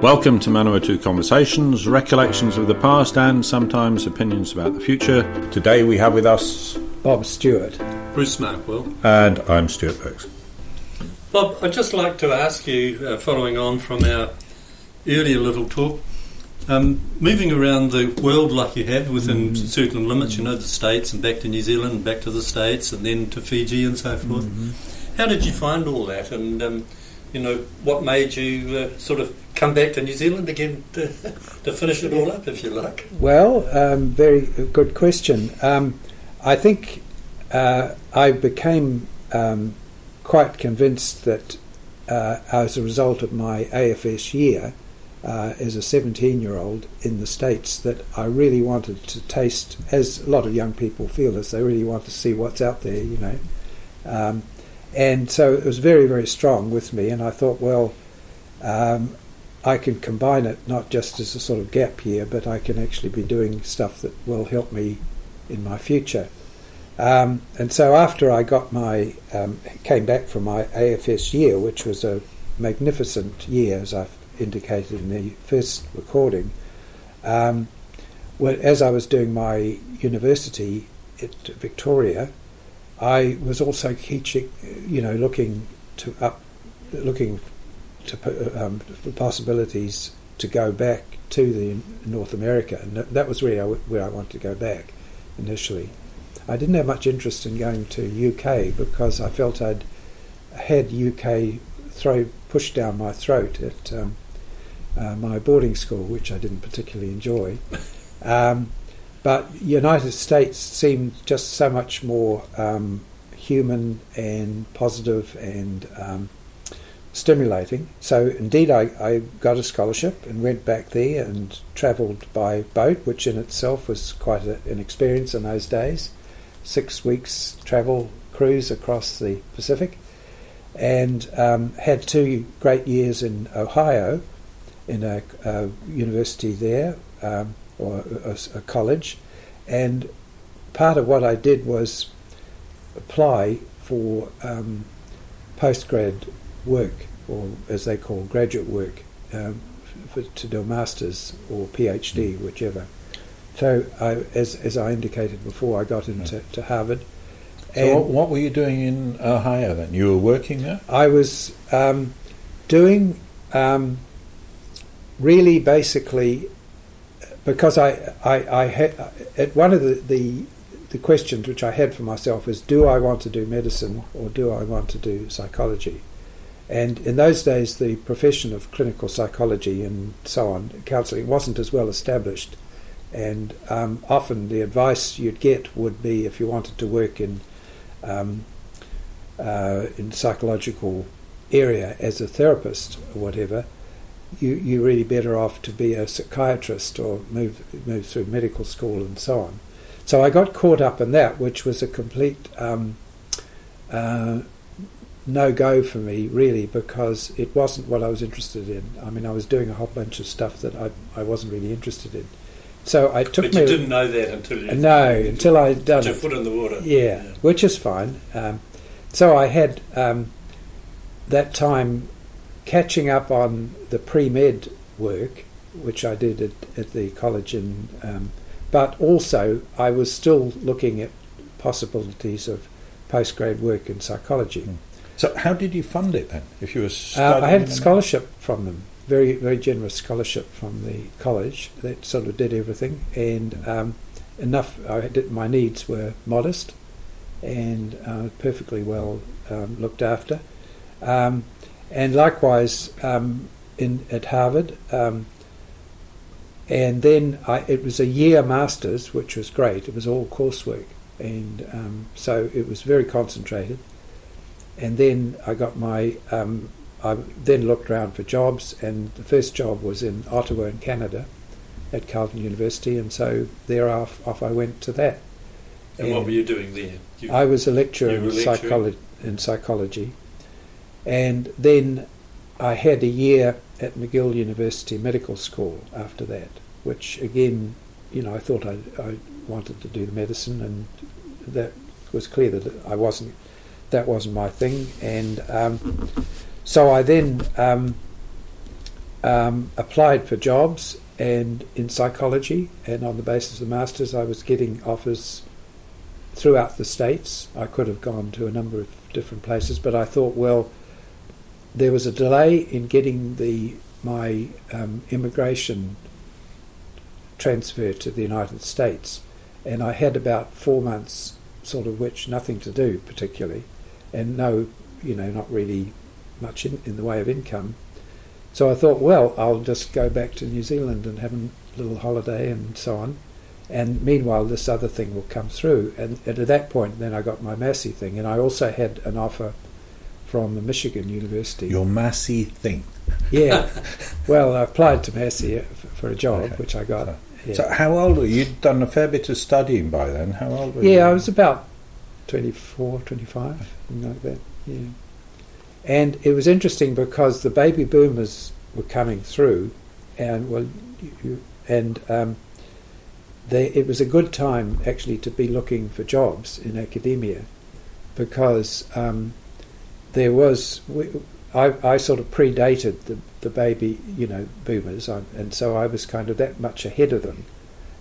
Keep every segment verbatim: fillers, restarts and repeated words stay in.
Welcome to Manawatu Conversations, recollections of the past and sometimes opinions about the future. Today we have with us Bob Stewart, Bruce Markwell, and I'm Stuart Perks. Bob, I'd just like to ask you, uh, following on from our earlier little talk, um, moving around the world like you have within mm. certain limits, you know, the States and back to New Zealand and back to the States and then to Fiji and so forth. Mm-hmm. How did you find all that? And um, you know, what made you uh, sort of come back to New Zealand again to, to finish it all up, if you like? Well, um, very good question. Um, I think uh, I became um, quite convinced that uh, as a result of my A F S year uh, as a seventeen-year-old in the States, that I really wanted to taste, as a lot of young people feel this, they really want to see what's out there, you know. Um, And so it was very, very strong with me, and I thought, well, um, I can combine it not just as a sort of gap year, but I can actually be doing stuff that will help me in my future. Um, and so after I got my, um, came back from my A F S year, which was a magnificent year, as I've indicated in the first recording, um, well, as I was doing my university at Victoria, I was also teaching, you know, looking to up, looking to um, for possibilities to go back to the North America, and that was really where I wanted to go back initially. I didn't have much interest in going to U K because I felt I'd had U K throw pushed down my throat at um, uh, my boarding school, which I didn't particularly enjoy. Um, But United States seemed just so much more um, human and positive and um, stimulating. So indeed, I, I got a scholarship and went back there and travelled by boat, which in itself was quite a, an experience in those days. Six weeks travel cruise across the Pacific, and um, had two great years in Ohio, in a, a university there. Um, or a, a college, and part of what I did was apply for um, postgrad work, or as they call graduate work, um, for, to do a master's or PhD, whichever. So I, as as I indicated before, I got into to Harvard. And so what, what were you doing in Ohio then? You were working there? I was um, doing um, really basically... Because I, I, I had at one of the, the the questions which I had for myself is, do I want to do medicine or do I want to do psychology? And in those days, the profession of clinical psychology and so on, counselling, wasn't as well established, and um, often the advice you'd get would be, if you wanted to work in um, uh, in psychological area as a therapist or whatever, You, you're really better off to be a psychiatrist or move move through medical school and so on. So I got caught up in that, which was a complete um, uh, no-go for me, really, because it wasn't what I was interested in. I mean, I was doing a whole bunch of stuff that I, I wasn't really interested in. So I took. But you me, didn't know that until you. No, until I'd done it. Put your foot in the water. Yeah, yeah. Which is fine. Um, so I had um, that time. Catching up on the pre-med work, which I did at, at the college, in, um, but also I was still looking at possibilities of postgrad work in psychology. Mm. So how did you fund it then? If you were uh, I had a scholarship from them, very very generous scholarship from the college that sort of did everything, and um, enough. I did, my needs were modest and uh, perfectly well um, looked after. Um, And likewise um, in at Harvard, um, and then I, it was a year masters, which was great. It was all coursework, and um, so it was very concentrated. And then I got my. Um, I then looked around for jobs, and the first job was in Ottawa in Canada, at Carleton University, and so thereafter off I went to that. And, and what were you doing there? You, I was a lecturer in, psycholo- in psychology, and then I had a year at McGill University Medical School after that, which again, you know, I thought I, I wanted to do the medicine, and that was clear that I wasn't, that wasn't my thing, and um, so I then um, um, applied for jobs and in psychology, and on the basis of the masters I was getting offers throughout the states. I could have gone to a number of different places, but I thought, well, there was a delay in getting the my um, immigration transfer to the United States, and I had about four months sort of which nothing to do particularly, and no, you know, not really much in, in the way of income. So I thought, well, I'll just go back to New Zealand and have a little holiday and so on, and meanwhile this other thing will come through. And, and at that point then I got my Massey thing, and I also had an offer from the Michigan University. Your Massey thing. Yeah. Well, I applied to Massey for a job, okay, which I got. So, yeah. So how old were you? You'd done a fair bit of studying by then. How old were yeah, you? Yeah, I was about twenty-four, twenty-five, something like that. Yeah. And it was interesting because the baby boomers were coming through, and well, you, and um, they, it was a good time actually to be looking for jobs in academia, because um, there was... We, I, I sort of predated the, the baby, you know, boomers, I, and so I was kind of that much ahead of them.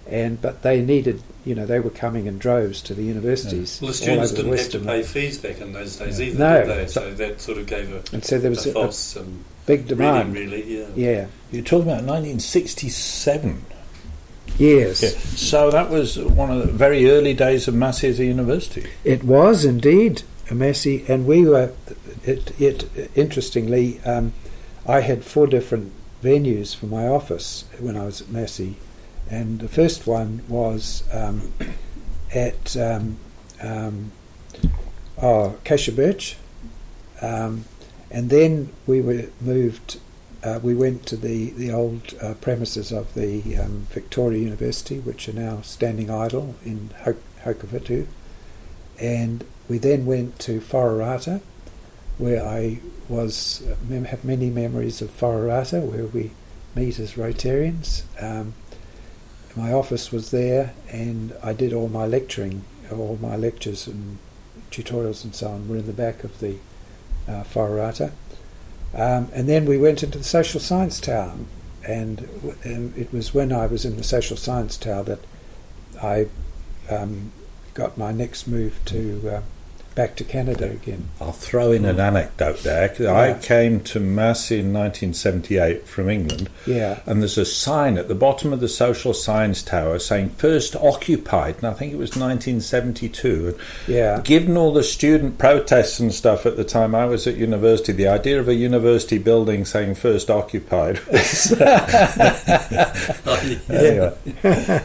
And but they needed, you know, they were coming in droves to the universities. Yeah. Well, the students didn't Western. have to pay fees back in those days, yeah, either, no, did they? So that sort of gave a, and so there was a, a false a um, big demand, reading, really. Yeah. Yeah. You're talking about nineteen sixty-seven. Yes. Yeah. So that was one of the very early days of Massey as a university. It was indeed a Massey, and we were. It, it interestingly, um, I had four different venues for my office when I was at Massey, and the first one was um, at um, um, oh, Kesha Birch, um, and then we were moved. Uh, we went to the the old uh, premises of the um, Victoria University, which are now standing idle in Hok- Hokowhitu, and we then went to Farorata, where I was mem- have many memories of Farorata, where we meet as Rotarians. Um, my office was there, and I did all my lecturing, all my lectures and tutorials and so on were in the back of the uh, Farorata. Um, and then we went into the Social Science Tower, and, w- and it was when I was in the Social Science Tower that I um, got my next move to... Uh, back to Canada again. I'll throw in an anecdote there. Yeah. I came to Massey in nineteen seventy-eight from England, yeah, and there's a sign at the bottom of the Social Science Tower saying first occupied, and I think it was nineteen seventy-two. And yeah, given all the student protests and stuff at the time I was at university, the idea of a university building saying first occupied was... Oh, yeah. Anyway.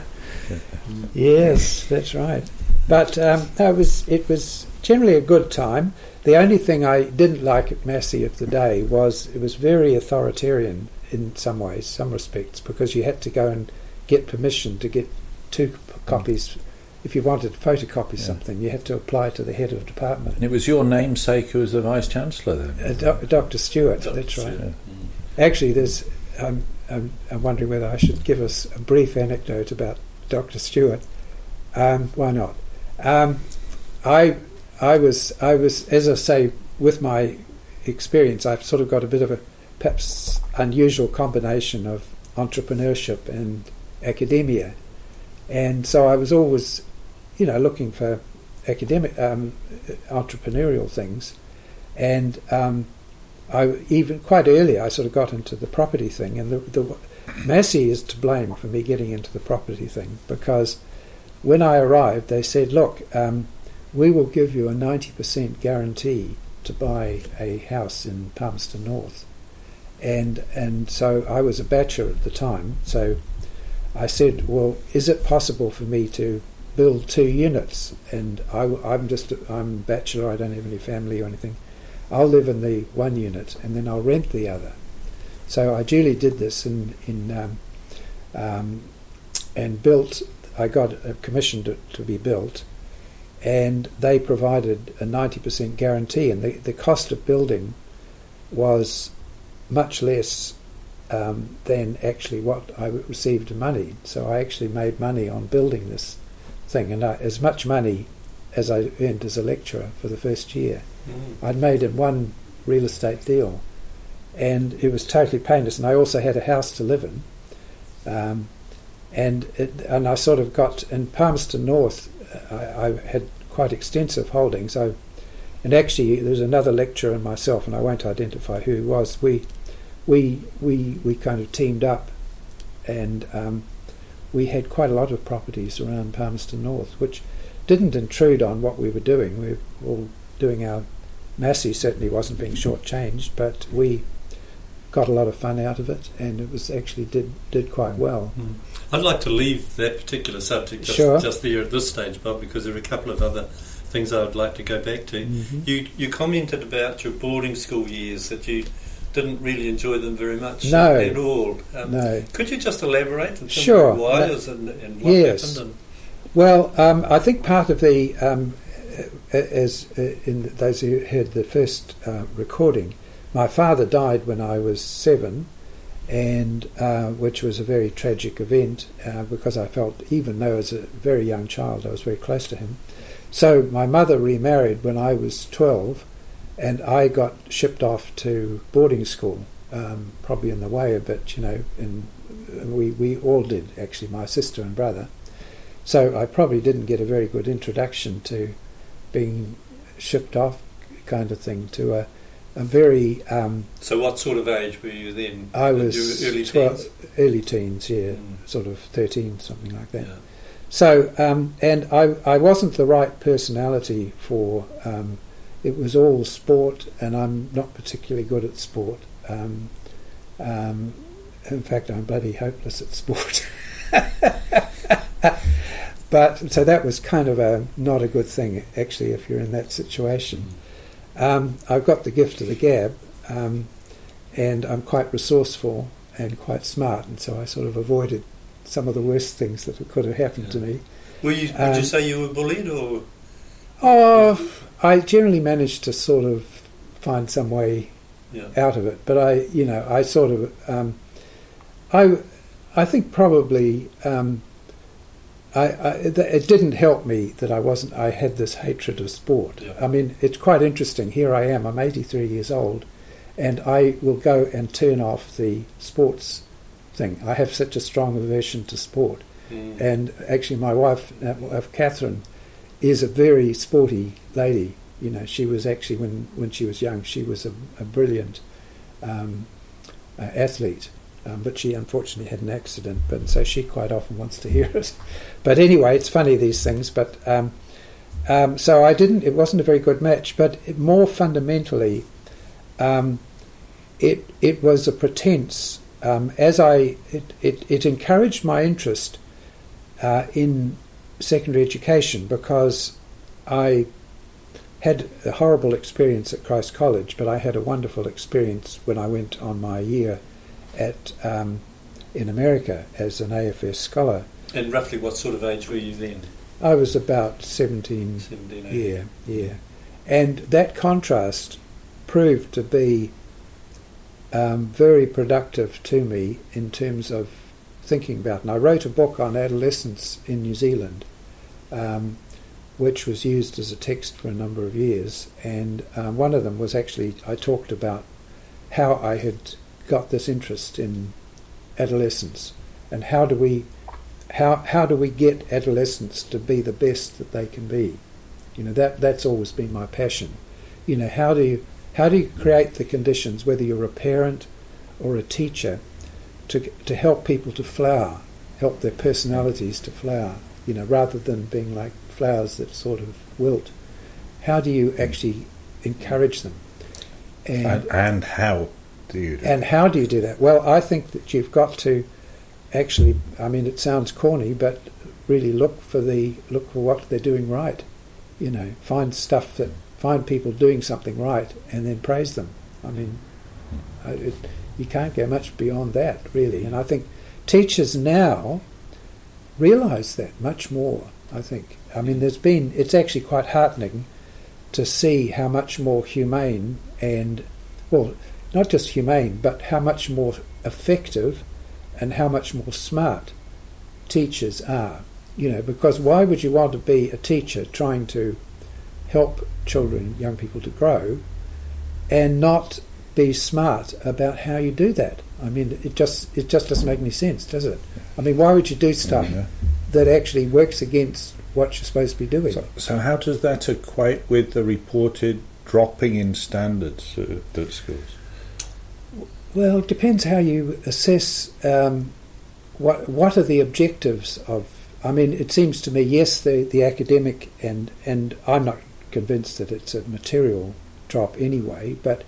Yes, that's right. But um, it was it was generally a good time. The only thing I didn't like at Massey of the day was it was very authoritarian in some ways, some respects, because you had to go and get permission to get two copies. If you wanted to photocopy, yeah, something, you had to apply to the head of the department. And it was your namesake who was the Vice-Chancellor then? Uh, Do- Doctor Stewart, Doctor that's right. Stewart. Actually, there's, um, I'm, I'm wondering whether I should give us a brief anecdote about Doctor Stewart. Um, why not? Um, I... I was, I was, as I say, with my experience, I've sort of got a bit of a perhaps unusual combination of entrepreneurship and academia, and so I was always, you know, looking for academic, um, entrepreneurial things, and um, I even quite early I sort of got into the property thing, and the, the Massey is to blame for me getting into the property thing, because when I arrived, they said, look. Um, We will give you a ninety percent guarantee to buy a house in Palmerston North. And and so I was a bachelor at the time, so I said, well, is it possible for me to build two units? And I, I'm just, I'm a bachelor, I don't have any family or anything. I'll live in the one unit and then I'll rent the other. So I duly did this in, in um, um, and built, I got commissioned it to be built, and they provided a ninety percent guarantee, and the, the cost of building was much less um, than actually what I received in money. So I actually made money on building this thing, and I, as much money as I earned as a lecturer for the first year. Mm. I'd made in one real estate deal, and it was totally painless, and I also had a house to live in. Um, and it, and I sort of got, in Palmerston North, I, I had quite extensive holdings. I, and actually, there was another lecturer and myself, and I won't identify who it was. We, we, we, we kind of teamed up, and um, we had quite a lot of properties around Palmerston North, which didn't intrude on what we were doing. We were all doing our Massey certainly wasn't being shortchanged, but we got a lot of fun out of it, and it was actually did did quite well. Mm. I'd like to leave that particular subject just, sure. just there at this stage, Bob, because there are a couple of other things I'd like to go back to. Mm-hmm. You you commented about your boarding school years, that you didn't really enjoy them very much no. at all. Um, no. Could you just elaborate on sure. why no. and, and what yes. happened? And well, um, I think part of the... Um, as in those who heard the first uh, recording, my father died when I was seven, and uh, which was a very tragic event uh, because I felt, even though as a very young child, I was very close to him. So my mother remarried when I was twelve, and I got shipped off to boarding school, um, probably in the way a bit, you know, and we, we all did, actually, my sister and brother. So I probably didn't get a very good introduction to being shipped off kind of thing to a, a very... Um, so what sort of age were you then? I was... Early teens? Early teens, yeah, mm. sort of thirteen, something like that. Yeah. So, um, and I I wasn't the right personality for... Um, it was all sport, and I'm not particularly good at sport. Um, um, in fact, I'm bloody hopeless at sport. But so that was kind of a not a good thing, actually, if you're in that situation. Um, I've got the gift of the gab, um, and I'm quite resourceful and quite smart, and so I sort of avoided some of the worst things that could have happened yeah. to me. Were you, would um, you say you were bullied, or...? Oh, I generally managed to sort of find some way yeah. out of it, but I, you know, I sort of... Um, I, I think probably... Um, I, I, it didn't help me that I wasn't. I had this hatred of sport. Yeah. I mean, it's quite interesting. Here I am. I'm eighty-three years old, and I will go and turn off the sports thing. I have such a strong aversion to sport. Mm. And actually, my wife, uh, wife, Catherine, is a very sporty lady. You know, she was actually when, when she was young, she was a, a brilliant um, uh, athlete. Um, but she unfortunately had an accident, but so she quite often wants to hear it. But anyway, it's funny, these things. But um, um, so I didn't. It wasn't a very good match. But it, more fundamentally, um, it it was a pretense. Um, as I it, it, it encouraged my interest uh, in secondary education, because I had a horrible experience at Christ College, but I had a wonderful experience when I went on my year at um, in America as an A F S scholar. And roughly what sort of age were you then? I was about seventeen. seventeen, yeah, yeah. And that contrast proved to be um, very productive to me in terms of thinking about. And I wrote a book on adolescence in New Zealand, um, which was used as a text for a number of years. And um, one of them was actually, I talked about how I had got this interest in adolescence, and how do we how how do we get adolescents to be the best that they can be? You know, that that's always been my passion. You know, how do you how do you create the conditions, whether you're a parent or a teacher, to to help people to flower, help their personalities to flower, you know, rather than being like flowers that sort of wilt. How do you actually encourage them? And and, and how Do you do and how do you do that? Well, I think that you've got to actually, I mean, it sounds corny, but really look for the look for what they're doing right. You know, find stuff that find people doing something right, and then praise them. I mean, I, it, you can't go much beyond that, really. And I think teachers now realise that much more, I think. I mean, there's been, it's actually quite heartening to see how much more humane and, well, not just humane, but how much more effective and how much more smart teachers are. You know, because why would you want to be a teacher trying to help children, young people to grow, and not be smart about how you do that? I mean, it just it just doesn't make any sense, does it? I mean, why would you do stuff yeah. that actually works against what you're supposed to be doing? So, so how does that equate with the reported dropping in standards uh, at schools? Well, it depends how you assess um, what what are the objectives of. I mean, it seems to me, yes, the, the academic, and, and I'm not convinced that it's a material drop anyway, but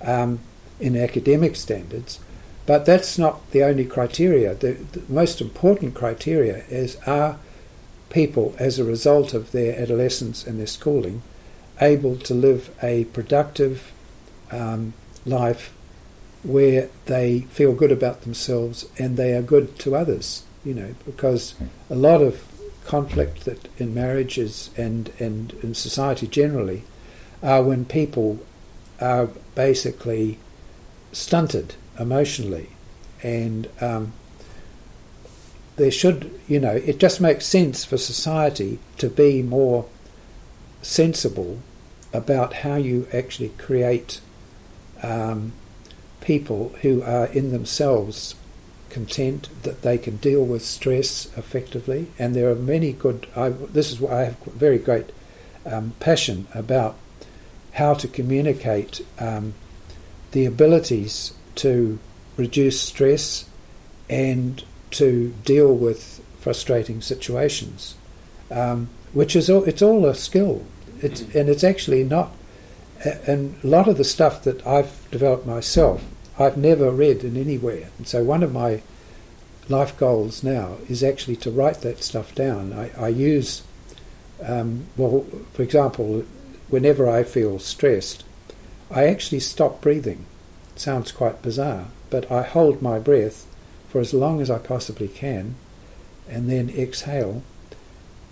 um, in academic standards, but that's not the only criteria. The, the most important criteria is, are people, as a result of their adolescence and their schooling, able to live a productive um, life where they feel good about themselves and they are good to others? You know, because a lot of conflict that in marriages and, and in society generally are when people are basically stunted emotionally, and um, there should, you know, it just makes sense for society to be more sensible about how you actually create um, people who are in themselves content, that they can deal with stress effectively. And there are many good, I, this is what I have very great um, passion about, how to communicate um, the abilities to reduce stress and to deal with frustrating situations, um, which is all, it's all a skill. It's, and it's actually not, and a lot of the stuff that I've developed myself I've never read in anywhere. And so one of my life goals now is actually to write that stuff down. I, I use, um, well, for example, whenever I feel stressed, I actually stop breathing. It sounds quite bizarre, but I hold my breath for as long as I possibly can and then exhale.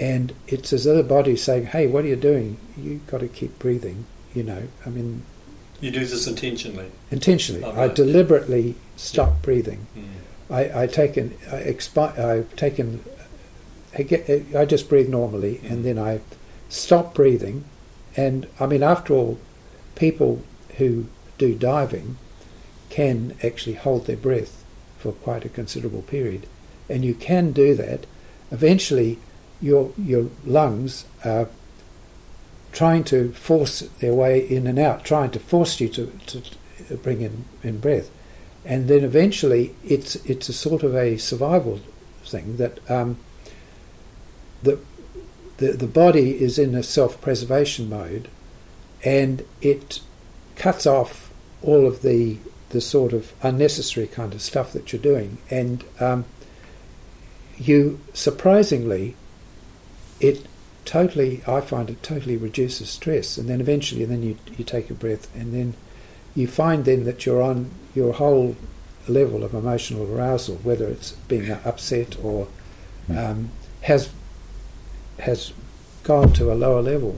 And it's as though the body's saying, hey, what are you doing? You've got to keep breathing, you know. I mean... You do this intentionally? Intentionally. Oh, right. I deliberately stop yeah. breathing. Mm. I, I take an, I expi- I've taken, I, get, I just breathe normally, mm. and then I stop breathing. And, I mean, after all, people who do diving can actually hold their breath for quite a considerable period. And you can do that. Eventually, your your lungs are trying to force their way in and out, trying to force you to, to, to bring in, in breath. And then eventually it's it's a sort of a survival thing that um, the, the, the body is in a self-preservation mode, and it cuts off all of the, the sort of unnecessary kind of stuff that you're doing. And um, you, surprisingly, it... totally, I find it totally reduces stress, and then eventually, and then you you take a breath, and then you find then that you're on your whole level of emotional arousal, whether it's being upset or um, has has gone to a lower level.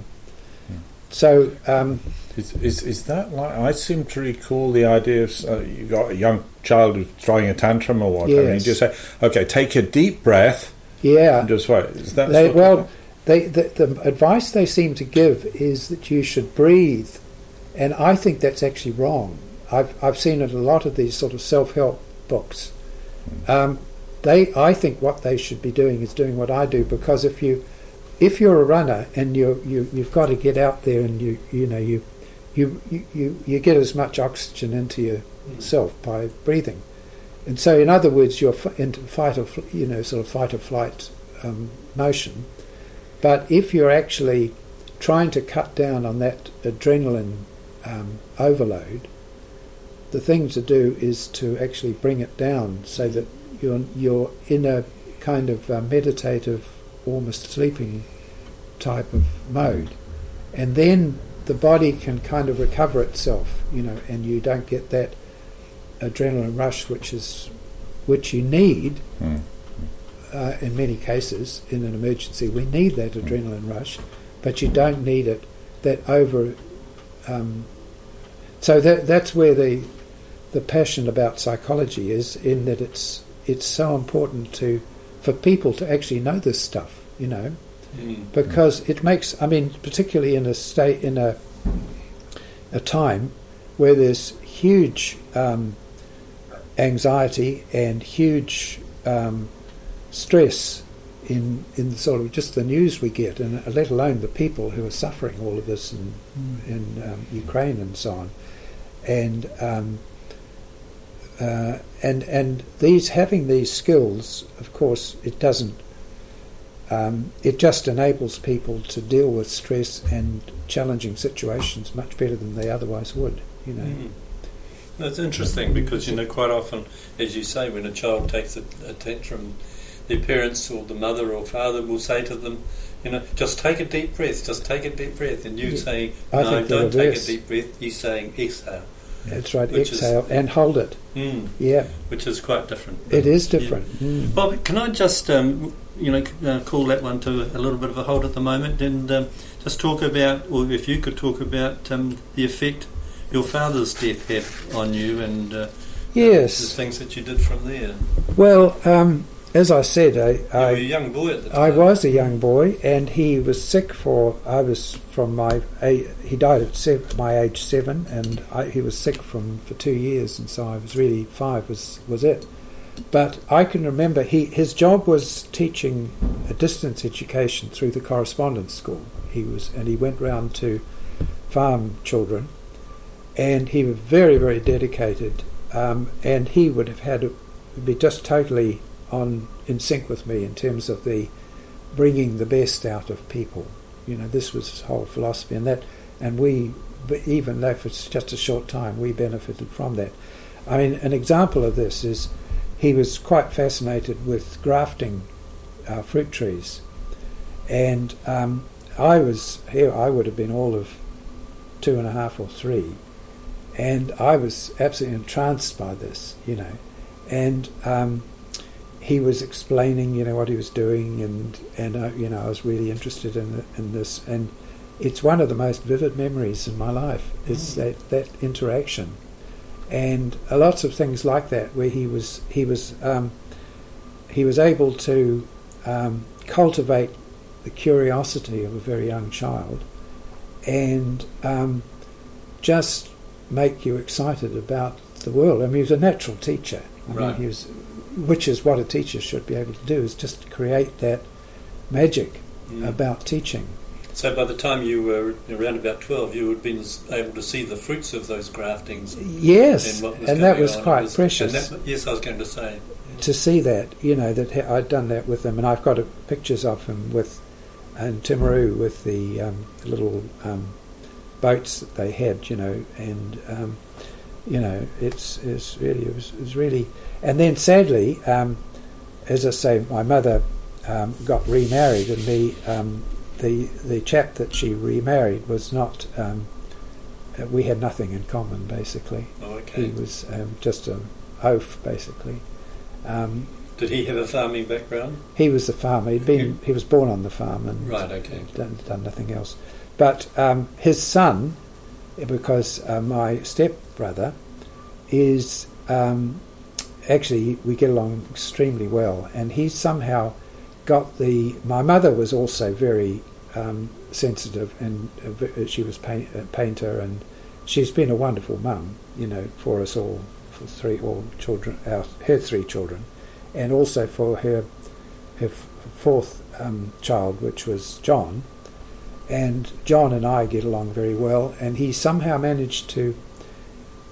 Yeah. So, um, is, is is that like? I seem to recall the idea of uh, you got a young child who's throwing a tantrum or whatever, yes. and you just say, "Okay, take a deep breath." Yeah, and just wait. Is that they, sort of well? Thing? They, the, the advice they seem to give is that you should breathe, and I think that's actually wrong. I've I've seen it in a lot of these sort of self-help books. Um, they I think what they should be doing is doing what I do, because if you if you're a runner and you you you've got to get out there and you you know you you you you get as much oxygen into yourself by breathing, and so in other words you're into fight or you know sort of fight or flight um, motion. But if you're actually trying to cut down on that adrenaline um, overload, the thing to do is to actually bring it down so that you're, you're in a kind of uh, meditative, almost sleeping type of mode. And then the body can kind of recover itself, you know, and you don't get that adrenaline rush which is which you need. Mm. uh, in many cases, in an emergency, we need that adrenaline rush, but you don't need it, that over... Um, so that that's where the the passion about psychology is, in that it's it's so important to for people to actually know this stuff, you know, mm. because it makes, I mean, particularly in a state, in a a time where there's huge um, anxiety and huge um, stress in in sort of just the news we get, and let alone the people who are suffering all of this in, mm. in um, Ukraine and so on, and um, uh, and and these having these skills, of course, it doesn't. Um, it just enables people to deal with stress and challenging situations much better than they otherwise would, you know. Mm. That's interesting, because, you know, quite often, as you say, when a child takes a, a tantrum, their parents or the mother or father will say to them, you know, just take a deep breath, just take a deep breath. And you yeah. saying, no, don't take a deep breath, you saying, exhale. That's right, which exhale is, and hold it. Mm, yeah. Which is quite different. It is different. Yeah. Mm. Well, can I just, um, you know, uh, call that one to a little bit of a halt at the moment, and um, just talk about, or if you could talk about um, the effect your father's death had on you, and uh, yes. uh, the things that you did from there. Well, um, as I said, I, I you were a young boy at the time. I was a young boy, and he was sick for. I was from my. He died at seven, my age seven, and I, he was sick from for two years, and so I was really five was was it. But I can remember he his job was teaching a distance education through the correspondence school. He was, and he went round to farm children. And he was very, very dedicated, um, and he would have had to be just totally on in sync with me in terms of the bringing the best out of people. You know, this was his whole philosophy, and that, and we, even though for just a short time, we benefited from that. I mean, an example of this is he was quite fascinated with grafting uh, fruit trees, and um, I was here. I would have been all of two and a half or three. And I was absolutely entranced by this, you know. And um, he was explaining, you know, what he was doing, and and uh, you know, I was really interested in in this. And it's one of the most vivid memories in my life is oh. that that interaction, and uh, lots of things like that, where he was he was um, he was able to um, cultivate the curiosity of a very young child, and um, just make you excited about the world. I mean, he was a natural teacher. I right. mean, he was, which is what a teacher should be able to do, is just create that magic mm. about teaching. So by the time you were around about twelve, you would have been able to see the fruits of those graftings. Yes, and, and that was on. quite was, precious. That, yes, I was going to say. To see that, you know, that I'd done that with him, and I've got a, pictures of him with, and Timaru with the um, little... Um, boats that they had, you know, and um, you know, it's it's really it was, it was really, and then sadly, um, as I say, my mother um, got remarried, and the um, the the chap that she remarried was not. Um, we had nothing in common, basically. Oh, okay. He was um, just a oaf, basically. Um, Did he have a farming background? He was a farmer. He'd been. He was born on the farm, and right, okay, done, done nothing else. But um, his son, because uh, my stepbrother is um, actually, we get along extremely well, and he somehow got the. My mother was also very um, sensitive, and uh, she was paint, a painter, and she's been a wonderful mum, you know, for us all, for three all children, our, her three children, and also for her her f- fourth um, child, which was John. And John and I get along very well, and he somehow managed to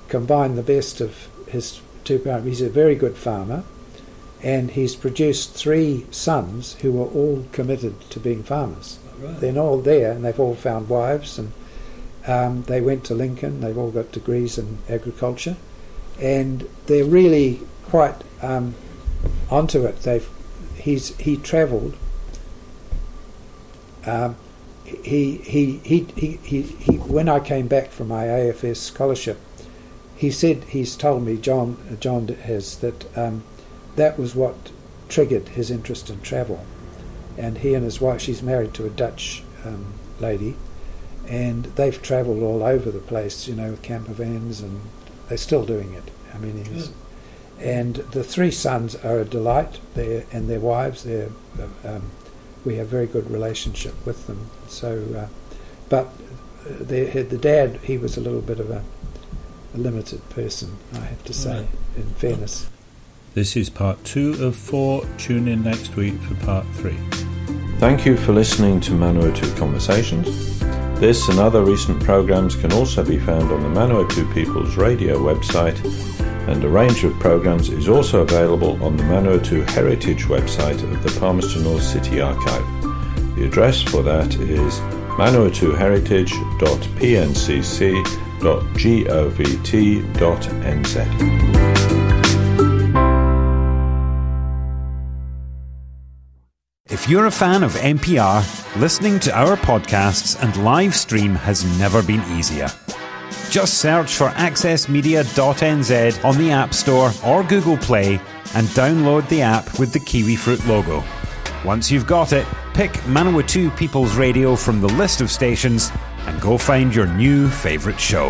combine the best of his two parents. He's a very good farmer, and he's produced three sons who were all committed to being farmers. Right. They're all there, and they've all found wives, and um, they went to Lincoln. They've all got degrees in agriculture, and they're really quite um, onto it. They've he's he travelled. Um, He he, he, he, he he when I came back from my A F S scholarship, he said he's told me John John has that um, that was what triggered his interest in travel. And he and his wife, she's married to a Dutch um, lady, and they've travelled all over the place, you know, with camper vans, and they're still doing it. I mean, it's, and the three sons are a delight. They're, and their wives, they're, um, we have very good relationship with them. So, uh, but they had the dad, he was a little bit of a, a limited person, I have to say, right. In fairness. This is part two of four. Tune in next week for part three. Thank you for listening to Manawatu Conversations. This and other recent programs can also be found on the Manawatu People's Radio website, and a range of programs is also available on the Manawatu Heritage website of the Palmerston North City Archive. The address for that is manawatu heritage dot p n c c dot govt dot n z. If you're a fan of M P R, listening to our podcasts and live stream has never been easier. Just search for access media dot n z on the App Store or Google Play and download the app with the kiwifruit logo. Once you've got it, pick Manawatu People's Radio from the list of stations and go find your new favourite show.